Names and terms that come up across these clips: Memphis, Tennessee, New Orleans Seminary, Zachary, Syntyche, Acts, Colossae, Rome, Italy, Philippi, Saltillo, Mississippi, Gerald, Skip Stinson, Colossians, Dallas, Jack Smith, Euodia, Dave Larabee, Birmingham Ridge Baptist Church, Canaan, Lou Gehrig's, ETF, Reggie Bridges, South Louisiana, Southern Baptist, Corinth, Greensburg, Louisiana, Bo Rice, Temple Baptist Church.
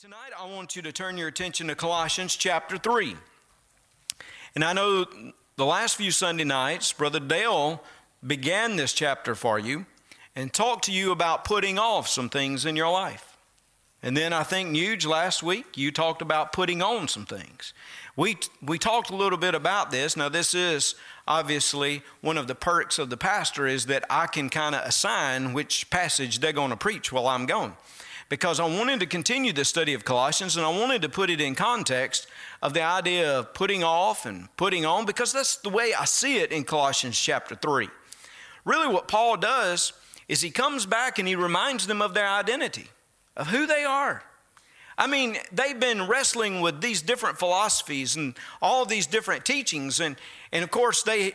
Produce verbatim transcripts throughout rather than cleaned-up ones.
Tonight, I want you to turn your attention to Colossians chapter three. And I know the last few Sunday nights, Brother Dale began this chapter for you and talked to you about putting off some things in your life. And then I think, Nuge, last week, you talked about putting on some things. We we talked a little bit about this. Now, this is obviously one of the perks of the pastor is that I can kind of assign which passage they're going to preach while I'm gone, because I wanted to continue the study of Colossians, and I wanted to put it in context of the idea of putting off and putting on, because that's the way I see it in Colossians chapter three. Really what Paul does is he comes back and he reminds them of their identity, of who they are. I mean, they've been wrestling with these different philosophies and all these different teachings, and, and of course, they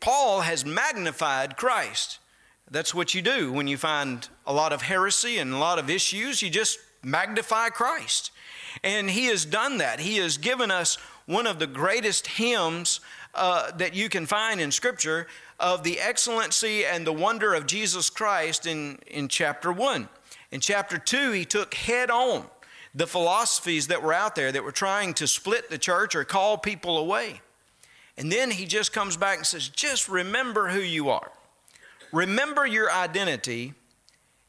Paul has magnified Christ. That's what you do when you find a lot of heresy and a lot of issues. You just magnify Christ. And he has done that. He has given us one of the greatest hymns uh, that you can find in Scripture of the excellency and the wonder of Jesus Christ in, in chapter one. In chapter two, he took head on the philosophies that were out there that were trying to split the church or call people away. And then he just comes back and says, just remember who you are. Remember your identity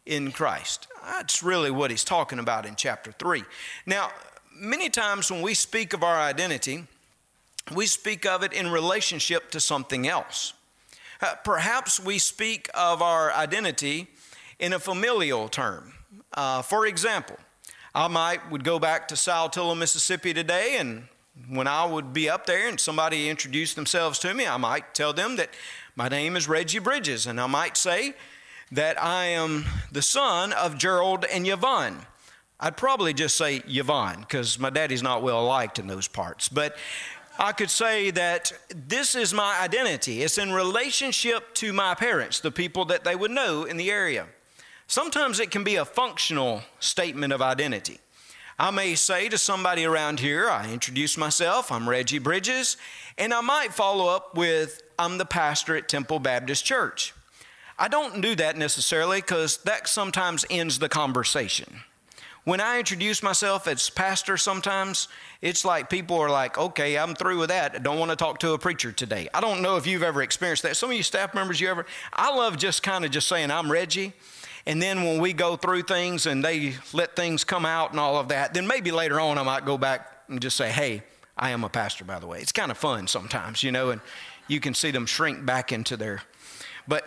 in Christ. That's really what he's talking about in chapter three. Now, many times when we speak of our identity, we speak of it in relationship to something else. Uh, perhaps we speak of our identity in a familial term. Uh, for example, I might would go back to Saltillo, Mississippi today, and when I would be up there and somebody introduced themselves to me, I might tell them that my name is Reggie Bridges, and I might say that I am the son of Gerald and Yvonne. I'd probably just say Yvonne because my daddy's not well liked in those parts. But I could say that this is my identity. It's in relationship to my parents, the people that they would know in the area. Sometimes it can be a functional statement of identity. I may say to somebody around here, I introduce myself, I'm Reggie Bridges, and I might follow up with, I'm the pastor at Temple Baptist Church. I don't do that necessarily because that sometimes ends the conversation. When I introduce myself as pastor sometimes, it's like people are like, okay, I'm through with that. I don't want to talk to a preacher today. I don't know if you've ever experienced that. Some of you staff members, you ever? I love just kind of just saying, I'm Reggie. And then when we go through things and they let things come out and all of that, then maybe later on I might go back and just say, hey, I am a pastor, by the way. It's kind of fun sometimes, you know, and you can see them shrink back into their. But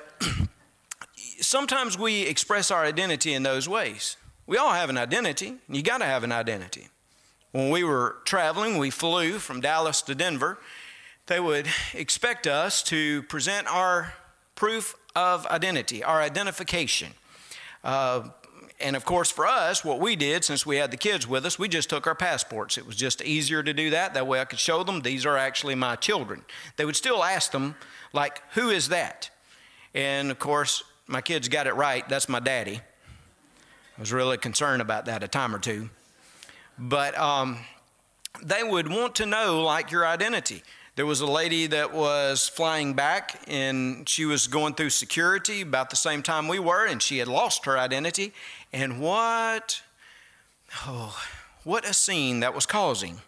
sometimes we express our identity in those ways. We all have an identity. And you got to have an identity. When we were traveling, we flew from Dallas to Denver. They would expect us to present our proof of identity, our identification. Uh, and of course, for us, what we did, since we had the kids with us, we just took our passports. It was just easier to do that. That way I could show them, these are actually my children. They would still ask them, like, who is that? And of course, my kids got it right. That's my daddy. I was really concerned about that a time or two. But um, they would want to know, like, your identity. There was a lady that was flying back, and she was going through security about the same time we were, and she had lost her identity. And what, oh, what a scene that was causing,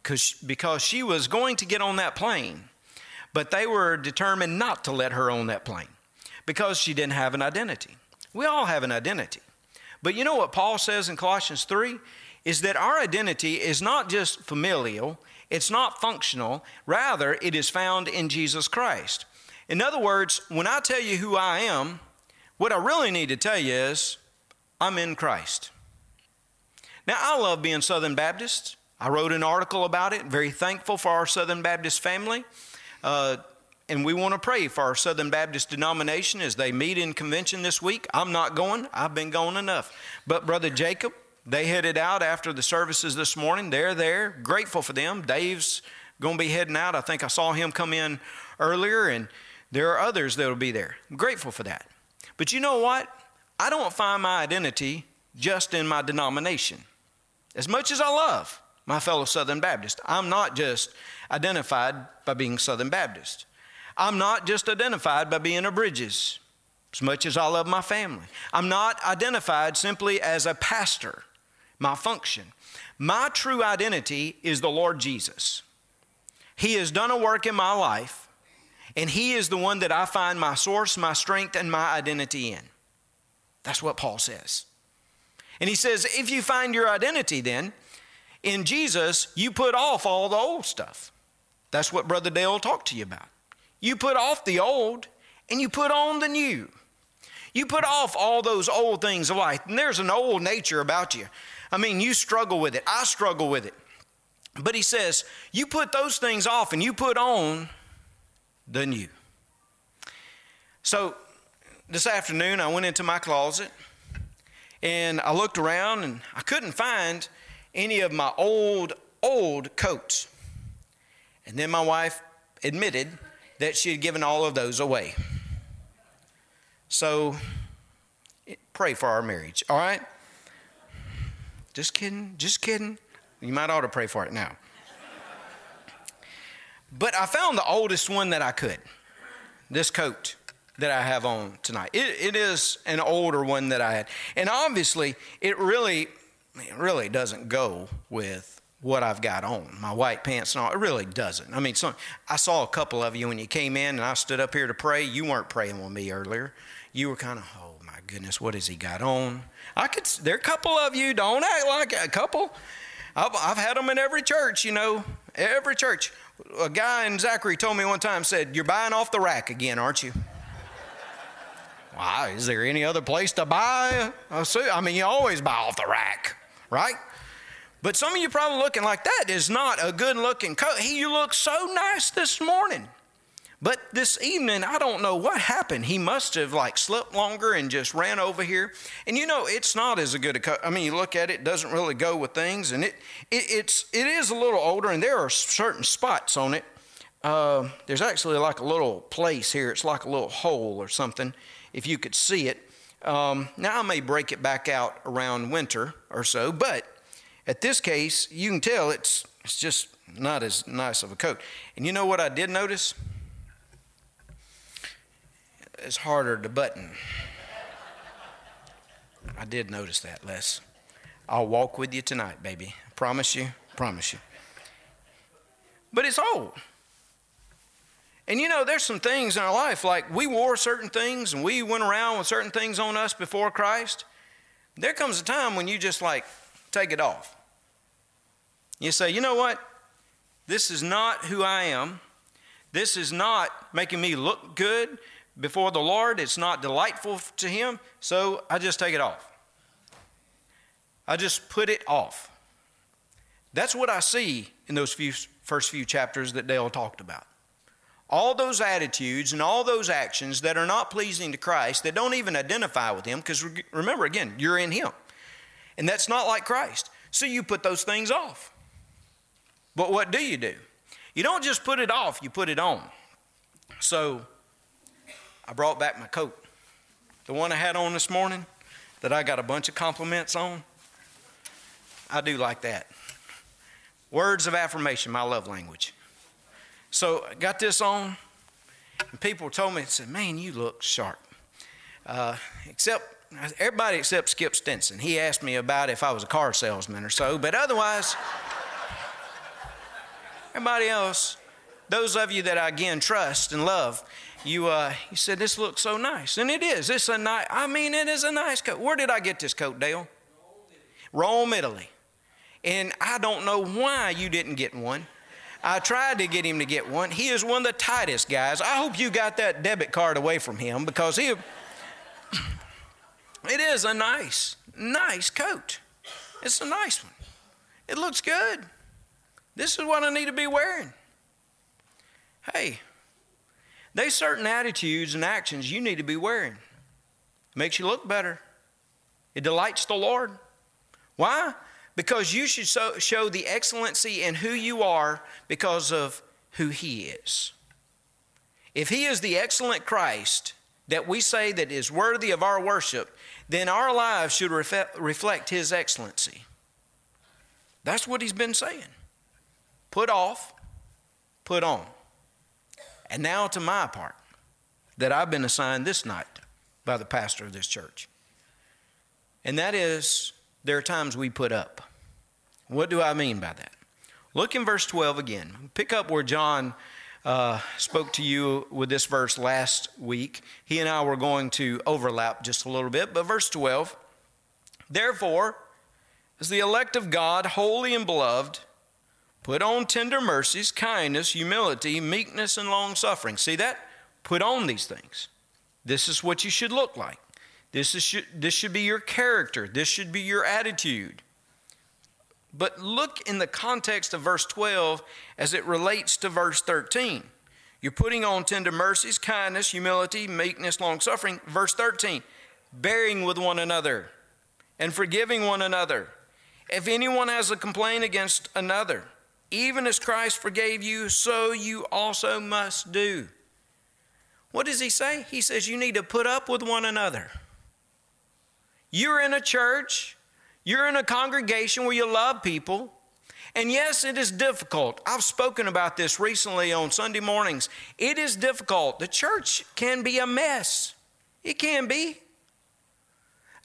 because because she was going to get on that plane, but they were determined not to let her on that plane because she didn't have an identity. We all have an identity. But you know what Paul says in Colossians three is that our identity is not just familial. It's not functional. Rather, it is found in Jesus Christ. In other words, when I tell you who I am, what I really need to tell you is I'm in Christ. Now, I love being Southern Baptist. I wrote an article about it. Very thankful for our Southern Baptist family. Uh, and we want to pray for our Southern Baptist denomination as they meet in convention this week. I'm not going. I've been going enough. But Brother Jacob, they headed out after the services this morning. They're there. Grateful for them. Dave's going to be heading out. I think I saw him come in earlier, and there are others that will be there. I'm grateful for that. But you know what? I don't find my identity just in my denomination. As much as I love my fellow Southern Baptist, I'm not just identified by being Southern Baptist. I'm not just identified by being a Bridges, as much as I love my family. I'm not identified simply as a pastor, my function. My true identity is the Lord Jesus. He has done a work in my life, and He is the one that I find my source, my strength, and my identity in. That's what Paul says. And he says, if you find your identity then in Jesus, you put off all the old stuff. That's what Brother Dale talked to you about. You put off the old and you put on the new. You put off all those old things of life. And there's an old nature about you. I mean, you struggle with it. I struggle with it. But he says, you put those things off and you put on the new. So this afternoon, I went into my closet and I looked around and I couldn't find any of my old, old coats. And then my wife admitted that she had given all of those away. So pray for our marriage, all right? Just kidding, just kidding. You might ought to pray for it now. But I found the oldest one that I could, this coat that I have on tonight. It, it is an older one that I had. And obviously, it really, it really doesn't go with what I've got on, my white pants and all. It really doesn't. I mean, some, I saw a couple of you when you came in and I stood up here to pray. You weren't praying with me earlier. You were kind of, oh my goodness, what has he got on? I could, there are a couple of you, don't act like a couple. I've, I've had them in every church, you know, every church. A guy in Zachary told me one time, said, you're buying off the rack again, aren't you? Wow, is there any other place to buy a suit? I mean, you always buy off the rack, right? But some of you probably looking like that is not a good looking coat. He, you look so nice this morning. But this evening, I don't know what happened. He must have like slept longer and just ran over here. And you know, it's not as a good a coat. I mean, you look at it, it doesn't really go with things. And it, it it's it is a little older and there are certain spots on it. Uh, there's actually like a little place here. It's like a little hole or something, if you could see it. Um, now I may break it back out around winter or so, but at this case, you can tell it's it's just not as nice of a coat. And you know what I did notice? It's harder to button. I did notice that, Les. I'll walk with you tonight, baby. I promise you, promise you. But it's old. And you know, there's some things in our life, like we wore certain things and we went around with certain things on us before Christ. There comes a time when you just like, take it off. You say, you know what? This is not who I am. This is not making me look good before the Lord. It's not delightful to Him. So I just take it off. I just put it off. That's what I see in those few, first few chapters that Dale talked about. All those attitudes and all those actions that are not pleasing to Christ, that don't even identify with Him, because remember, again, you're in Him. And that's not like Christ. So you put those things off. But what do you do? You don't just put it off, you put it on. So I brought back my coat. The one I had on this morning that I got a bunch of compliments on. I do like that. Words of affirmation, my love language. So I got this on and people told me, said, man, you look sharp. Uh, except... Everybody except Skip Stinson. He asked me about if I was a car salesman or so, but otherwise, everybody else, those of you that I again trust and love, you uh, you said this looks so nice, and it is. It's a nice. I mean, it is a nice coat. Where did I get this coat, Dale? Rome, Italy, and I don't know why you didn't get one. I tried to get him to get one. He is one of the tightest guys. I hope you got that debit card away from him because he. It is a nice, nice coat. It's a nice one. It looks good. This is what I need to be wearing. Hey, there's certain attitudes and actions you need to be wearing. It makes you look better. It delights the Lord. Why? Because you should so, show the excellency in who you are because of who He is. If He is the excellent Christ that we say that is worthy of our worship, then our lives should reflect His excellency. That's what He's been saying. Put off, put on. And now to my part that I've been assigned this night by the pastor of this church. And that is there are times we put up. What do I mean by that? Look in verse twelve again. Pick up where John uh, spoke to you with this verse last week. He and I were going to overlap just a little bit, but verse twelve, therefore, as the elect of God, holy and beloved, put on tender mercies, kindness, humility, meekness, and long-suffering. See that? Put on these things. This is what you should look like. This is should, this should be your character. This should be your attitude. But look in the context of verse twelve as it relates to verse thirteen. You're putting on tender mercies, kindness, humility, meekness, long-suffering. Verse thirteen, bearing with one another and forgiving one another. If anyone has a complaint against another, even as Christ forgave you, so you also must do. What does he say? He says you need to put up with one another. You're in a church, you're in a congregation where you love people, and yes, it is difficult. I've spoken about this recently on Sunday mornings. It is difficult. The church can be a mess. It can be.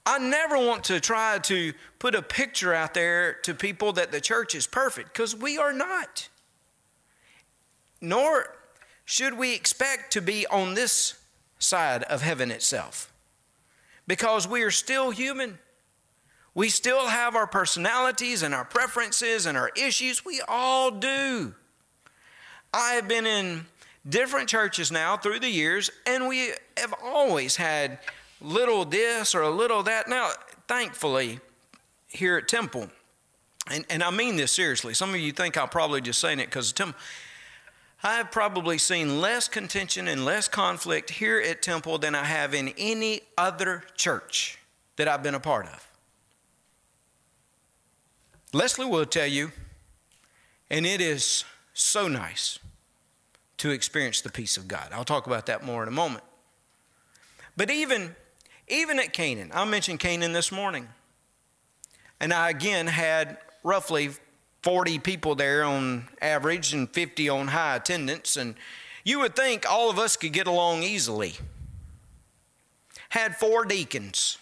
I never want to try to put a picture out there to people that the church is perfect, because we are not. Nor should we expect to be on this side of heaven itself, because we are still human. We still have our personalities and our preferences and our issues. We all do. I have been in different churches now through the years, and we have always had little this or a little that. Now, thankfully, here at Temple, and, and I mean this seriously. Some of you think I'm probably just saying it because of Temple. I have probably seen less contention and less conflict here at Temple than I have in any other church that I've been a part of. Leslie will tell you, and it is so nice to experience the peace of God. I'll talk about that more in a moment. But even, even at Canaan, I mentioned Canaan this morning, and I again had roughly forty people there on average and fifty on high attendance. And you would think all of us could get along easily. Had four deacons.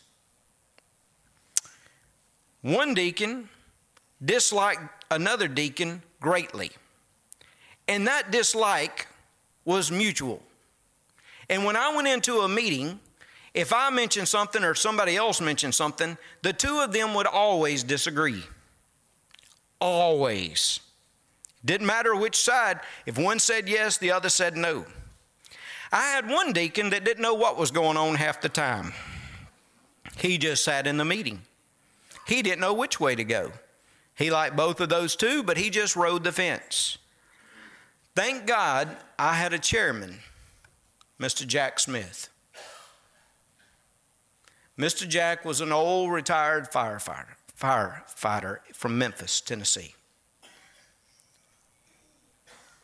One deacon disliked another deacon greatly. And that dislike was mutual. And when I went into a meeting, if I mentioned something or somebody else mentioned something, the two of them would always disagree. Always. Didn't matter which side. If one said yes, the other said no. I had one deacon that didn't know what was going on half the time. He just sat in the meeting. He didn't know which way to go. He liked both of those two, but he just rode the fence. Thank God I had a chairman, Mister Jack Smith. Mister Jack was an old retired firefighter. firefighter from Memphis, Tennessee.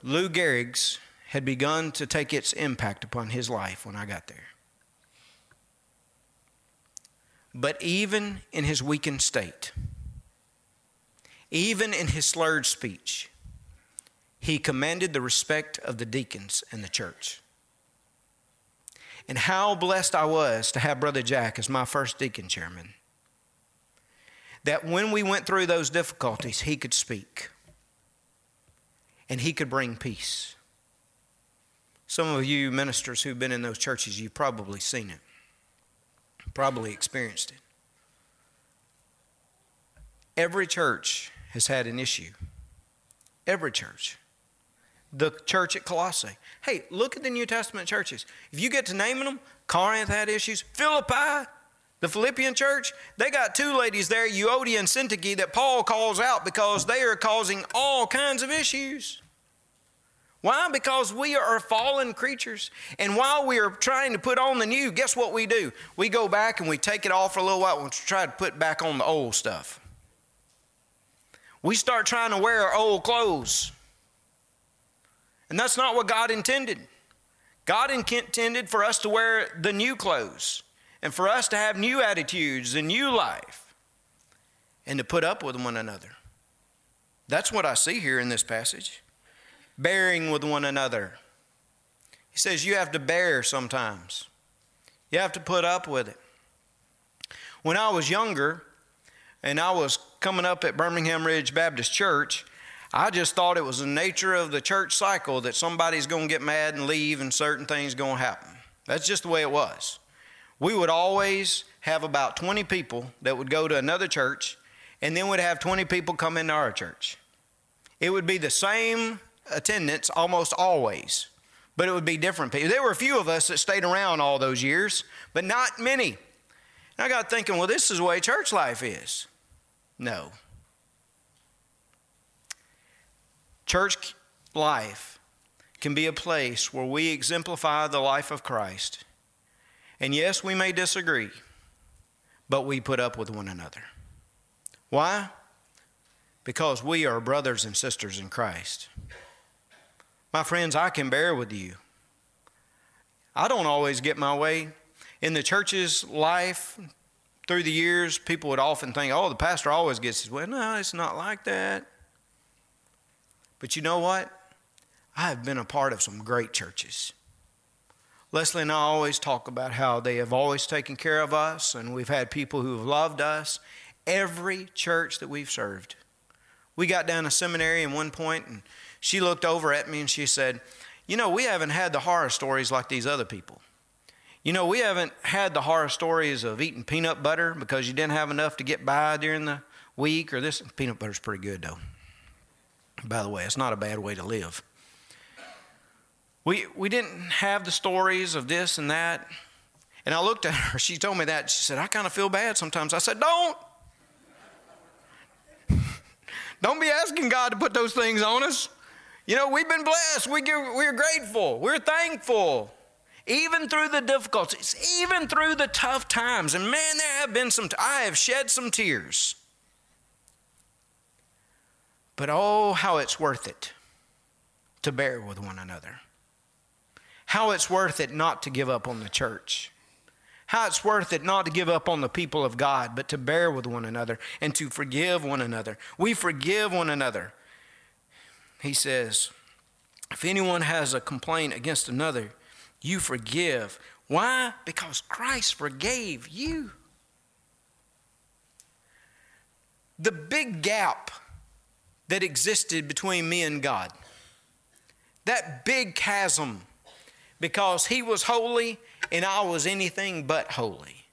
Lou Gehrig's had begun to take its impact upon his life when I got there. But even in his weakened state, even in his slurred speech, he commanded the respect of the deacons and the church. And how blessed I was to have Brother Jack as my first deacon chairman, that when we went through those difficulties, he could speak and he could bring peace. Some of you ministers who've been in those churches, you've probably seen it, probably experienced it. Every church has had an issue. Every church. The church at Colossae. Hey, look at the New Testament churches. If you get to naming them, Corinth had issues. Philippi. The Philippian church, they got two ladies there, Euodia and Syntyche, that Paul calls out because they are causing all kinds of issues. Why? Because we are fallen creatures. And while we are trying to put on the new, guess what we do? We go back and we take it off for a little while and try to put back on the old stuff. We start trying to wear our old clothes. And that's not what God intended. God intended for us to wear the new clothes, and for us to have new attitudes and new life, and to put up with one another. That's what I see here in this passage. Bearing with one another. He says you have to bear sometimes. You have to put up with it. When I was younger, and I was coming up at Birmingham Ridge Baptist Church, I just thought it was the nature of the church cycle that somebody's going to get mad and leave and certain things going to happen. That's just the way it was. We would always have about twenty people that would go to another church, and then we'd have twenty people come into our church. It would be the same attendance almost always, but it would be different people. There were a few of us that stayed around all those years, but not many. And I got thinking, well, this is the way church life is. No. Church life can be a place where we exemplify the life of Christ. And yes, we may disagree, but we put up with one another. Why? Because we are brothers and sisters in Christ. My friends, I can bear with you. I don't always get my way. In the church's life, through the years, people would often think, oh, the pastor always gets his way. No, it's not like that. But you know what? I have been a part of some great churches. Leslie and I always talk about how they have always taken care of us, and we've had people who have loved us. Every church that we've served. We got down to seminary at one point, and she looked over at me and she said, you know, we haven't had the horror stories like these other people. You know, we haven't had the horror stories of eating peanut butter because you didn't have enough to get by during the week or this. Peanut butter's pretty good, though. By the way, it's not a bad way to live. We we didn't have the stories of this and that. And I looked at her. She told me that. She said, I kind of feel bad sometimes. I said, don't. Don't be asking God to put those things on us. You know, we've been blessed. We give, we're grateful. We're thankful. Even through the difficulties, even through the tough times. And man, there have been some, I have shed some tears. But oh, how it's worth it to bear with one another. How it's worth it not to give up on the church. How it's worth it not to give up on the people of God, but to bear with one another and to forgive one another. We forgive one another. He says, if anyone has a complaint against another, you forgive. Why? Because Christ forgave you. The big gap that existed between me and God. That big chasm, because he was holy and I was anything but holy.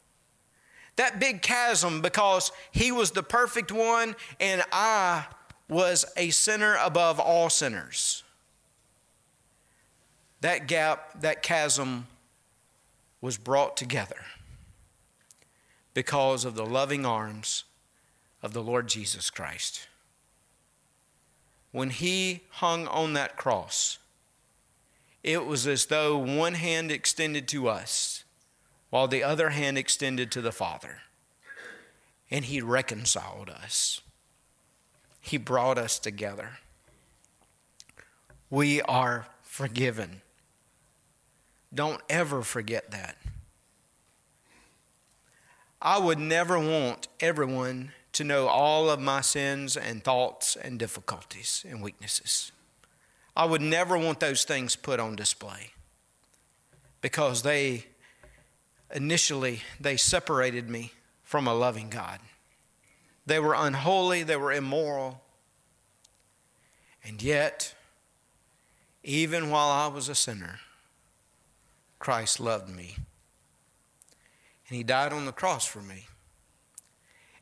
That big chasm, because he was the perfect one and I was a sinner above all sinners. That gap, that chasm was brought together because of the loving arms of the Lord Jesus Christ. When he hung on that cross, it was as though one hand extended to us while the other hand extended to the Father. And he reconciled us. He brought us together. We are forgiven. Don't ever forget that. I would never want everyone to know all of my sins and thoughts and difficulties and weaknesses. I would never want those things put on display because they initially, they separated me from a loving God. They were unholy, they were immoral. And yet, even while I was a sinner, Christ loved me. And he died on the cross for me.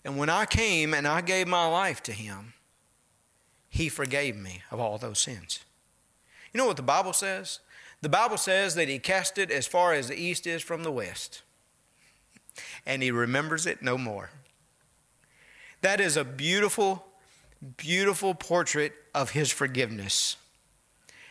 And when I came and I gave my life to him, he forgave me of all those sins. You know what the Bible says? The Bible says that he cast it as far as the east is from the west. And he remembers it no more. That is a beautiful, beautiful portrait of his forgiveness.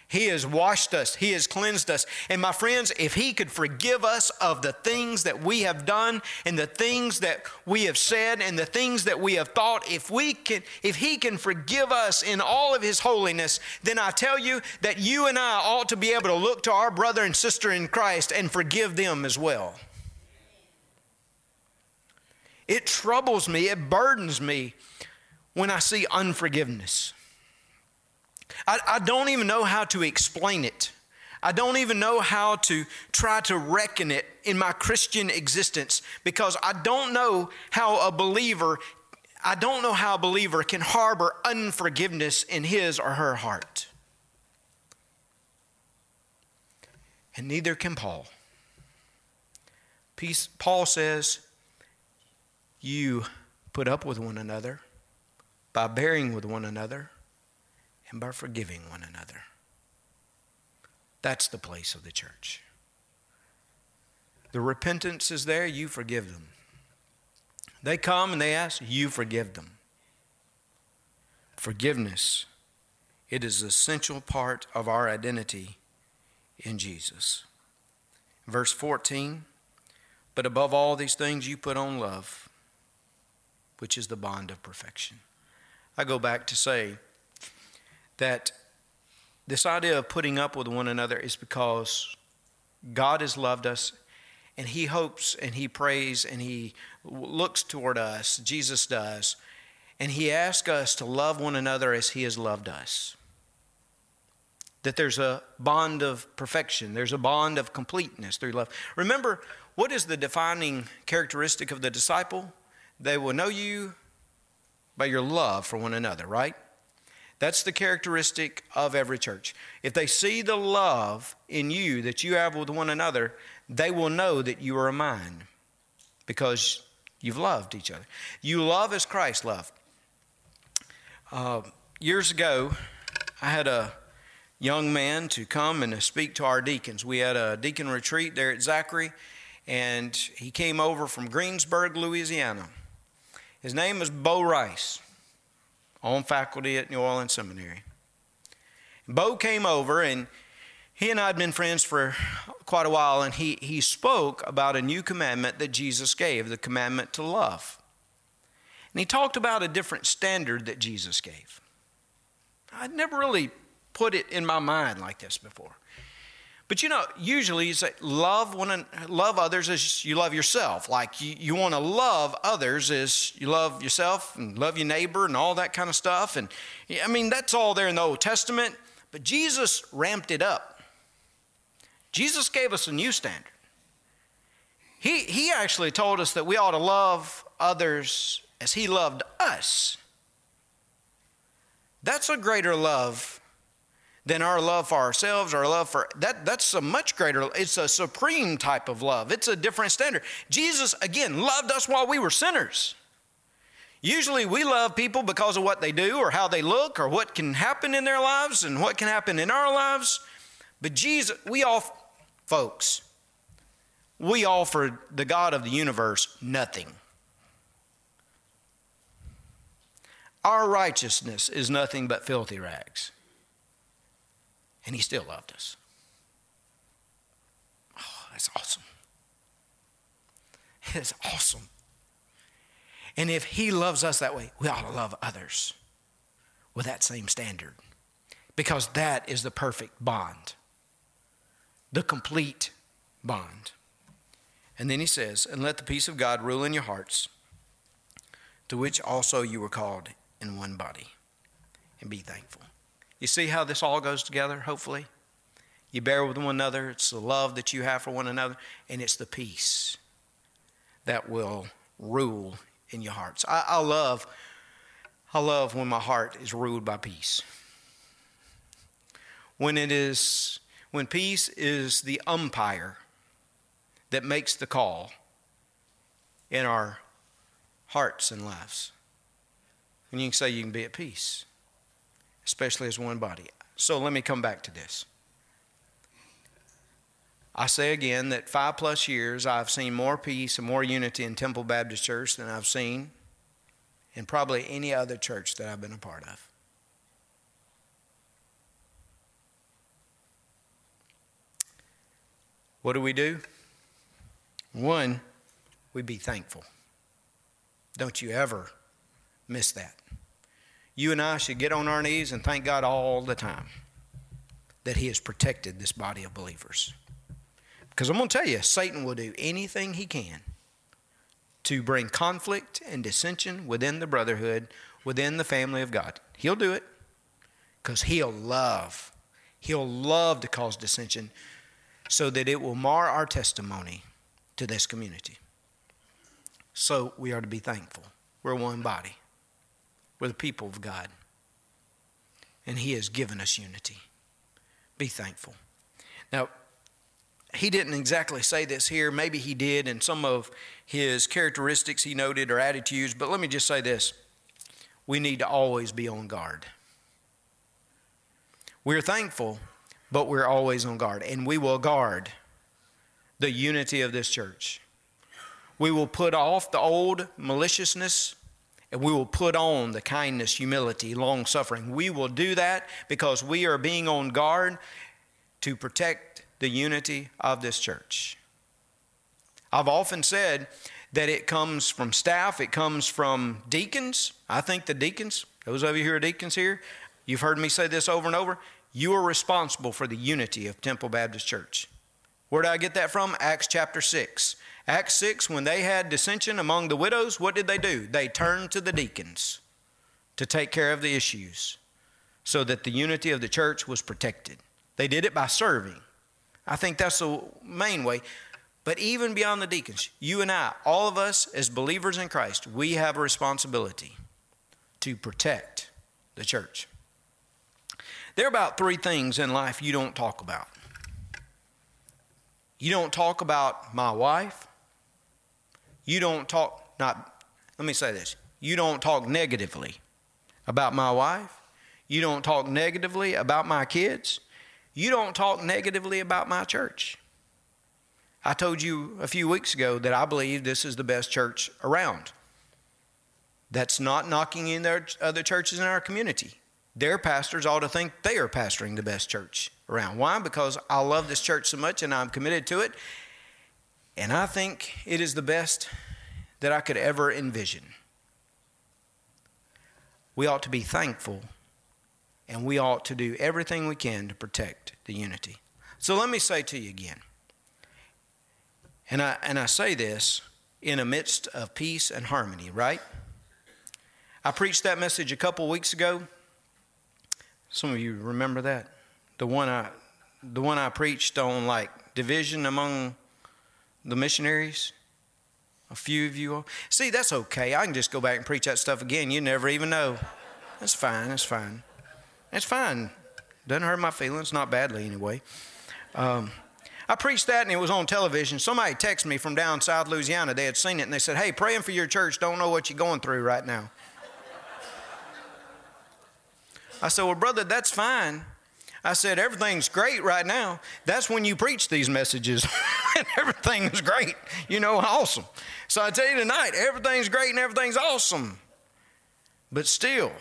He has washed us. He has cleansed us. And my friends, if he could forgive us of the things that we have done and the things that we have said and the things that we have thought, if we can, if he can forgive us in all of his holiness, then I tell you that you and I ought to be able to look to our brother and sister in Christ and forgive them as well. It troubles me, it burdens me when I see unforgiveness. I, I don't even know how to explain it. I don't even know how to try to reckon it in my Christian existence because I don't know how a believer, I don't know how a believer can harbor unforgiveness in his or her heart. And neither can Paul. Peace, Paul says, you put up with one another by bearing with one another and by forgiving one another. That's the place of the church. The repentance is there, you forgive them. They come and they ask, you forgive them. Forgiveness, it is an essential part of our identity in Jesus. Verse fourteen, but above all these things you put on love, which is the bond of perfection. I go back to say that this idea of putting up with one another is because God has loved us, and he hopes and he prays and he looks toward us, Jesus does, and he asks us to love one another as he has loved us. That there's a bond of perfection. There's a bond of completeness through love. Remember, what is the defining characteristic of the disciple? They will know you by your love for one another, right? That's the characteristic of every church. If they see the love in you that you have with one another, they will know that you are mine because you've loved each other. You love as Christ loved. Uh, years ago, I had a young man to come and to speak to our deacons. We had a deacon retreat there at Zachary, and he came over from Greensburg, Louisiana. His name was Bo Rice, on faculty at New Orleans Seminary. Bo came over, and he and I had been friends for quite a while, and he, he spoke about a new commandment that Jesus gave, the commandment to love. And he talked about a different standard that Jesus gave. I'd never really put it in my mind like this before. But you know, usually you say, love one, love others as you love yourself. Like you, you want to love others as you love yourself and love your neighbor and all that kind of stuff. And I mean, that's all there in the Old Testament. But Jesus ramped it up. Jesus gave us a new standard. He, he actually told us that we ought to love others as he loved us. That's a greater love than our love for ourselves, our love for, that that's a much greater, it's a supreme type of love. It's a different standard. Jesus, again, loved us while we were sinners. Usually we love people because of what they do or how they look or what can happen in their lives and what can happen in our lives. But Jesus, we all, folks, we offered the God of the universe nothing. Our righteousness is nothing but filthy rags. And he still loved us. Oh, that's awesome. It's awesome. And if he loves us that way, we ought to love others with that same standard. Because that is the perfect bond. The complete bond. And then he says, and let the peace of God rule in your hearts, to which also you were called in one body. And be thankful. You see how this all goes together, hopefully? You bear with one another. It's the love that you have for one another. And it's the peace that will rule in your hearts. I, I love I love when my heart is ruled by peace. When it is, when peace is the umpire that makes the call in our hearts and lives. And you can say you can be at peace. Especially as one body. So let me come back to this. I say again that five plus years I've seen more peace and more unity in Temple Baptist Church than I've seen in probably any other church that I've been a part of. What do we do? One, we be thankful. Don't you ever miss that. You and I should get on our knees and thank God all the time that he has protected this body of believers. Because I'm going to tell you, Satan will do anything he can to bring conflict and dissension within the brotherhood, within the family of God. He'll do it because he'll love. He'll love to cause dissension so that it will mar our testimony to this community. So we are to be thankful. We're one body. We're the people of God. And he has given us unity. Be thankful. Now, he didn't exactly say this here. Maybe he did, and some of his characteristics he noted or attitudes. But let me just say this. We need to always be on guard. We're thankful, but we're always on guard. And we will guard the unity of this church. We will put off the old maliciousness, and we will put on the kindness, humility, long-suffering. We will do that because we are being on guard to protect the unity of this church. I've often said that it comes from staff. It comes from deacons. I think the deacons, those of you who are deacons here, you've heard me say this over and over. You are responsible for the unity of Temple Baptist Church. Where did I get that from? Acts chapter six. Acts six, when they had dissension among the widows, what did they do? They turned to the deacons to take care of the issues so that the unity of the church was protected. They did it by serving. I think that's the main way. But even beyond the deacons, you and I, all of us as believers in Christ, we have a responsibility to protect the church. There are about three things in life you don't talk about. You don't talk about my wife. You don't talk, not, let me say this. You don't talk negatively about my wife. You don't talk negatively about my kids. You don't talk negatively about my church. I told you a few weeks ago that I believe this is the best church around. That's not knocking in their other churches in our community. Their pastors ought to think they are pastoring the best church around. Why? Because I love this church so much and I'm committed to it. And I think it is the best that I could ever envision. We ought to be thankful and we ought to do everything we can to protect the unity. So let me say to you again, and I, and I say this in the midst of peace and harmony, right? I preached that message a couple weeks ago. Some of you remember that. The one I, the one I preached on, like division among the missionaries. A few of you all. See, that's okay. I can just go back and preach that stuff again. You never even know. That's fine. That's fine. That's fine. Doesn't hurt my feelings. Not badly anyway. Um, I preached that and it was on television. Somebody texted me from down South Louisiana. They had seen it and they said, "Hey, praying for your church. Don't know what you're going through right now." I said, "Well, brother, that's fine." I said, "Everything's great right now." That's when you preach these messages and everything's great, you know, awesome. So I tell you tonight, everything's great and everything's awesome. But still,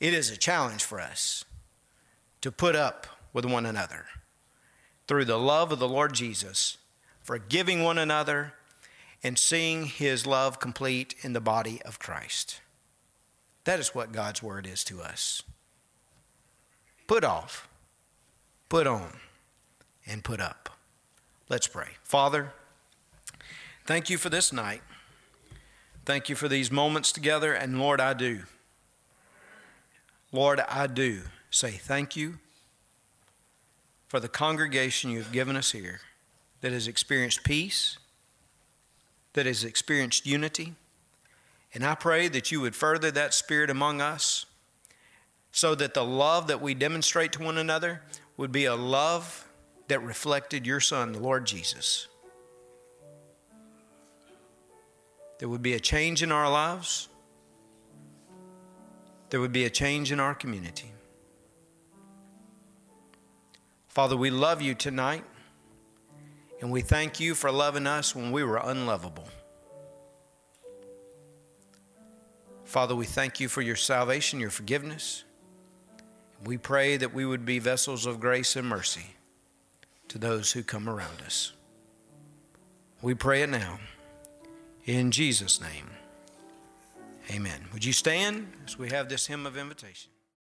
it is a challenge for us to put up with one another through the love of the Lord Jesus, forgiving one another and seeing his love complete in the body of Christ. That is what God's word is to us. Put off, put on, and put up. Let's pray. Father, thank you for this night. Thank you for these moments together. And Lord, I do. Lord, I do say thank you for the congregation you have given us here that has experienced peace, that has experienced unity. And I pray that you would further that spirit among us, so that the love that we demonstrate to one another would be a love that reflected your Son, the Lord Jesus. There would be a change in our lives. There would be a change in our community. Father, we love you tonight, and we thank you for loving us when we were unlovable. Father, we thank you for your salvation, your forgiveness. We pray that we would be vessels of grace and mercy to those who come around us. We pray it now in Jesus' name. Amen. Would you stand as we have this hymn of invitation?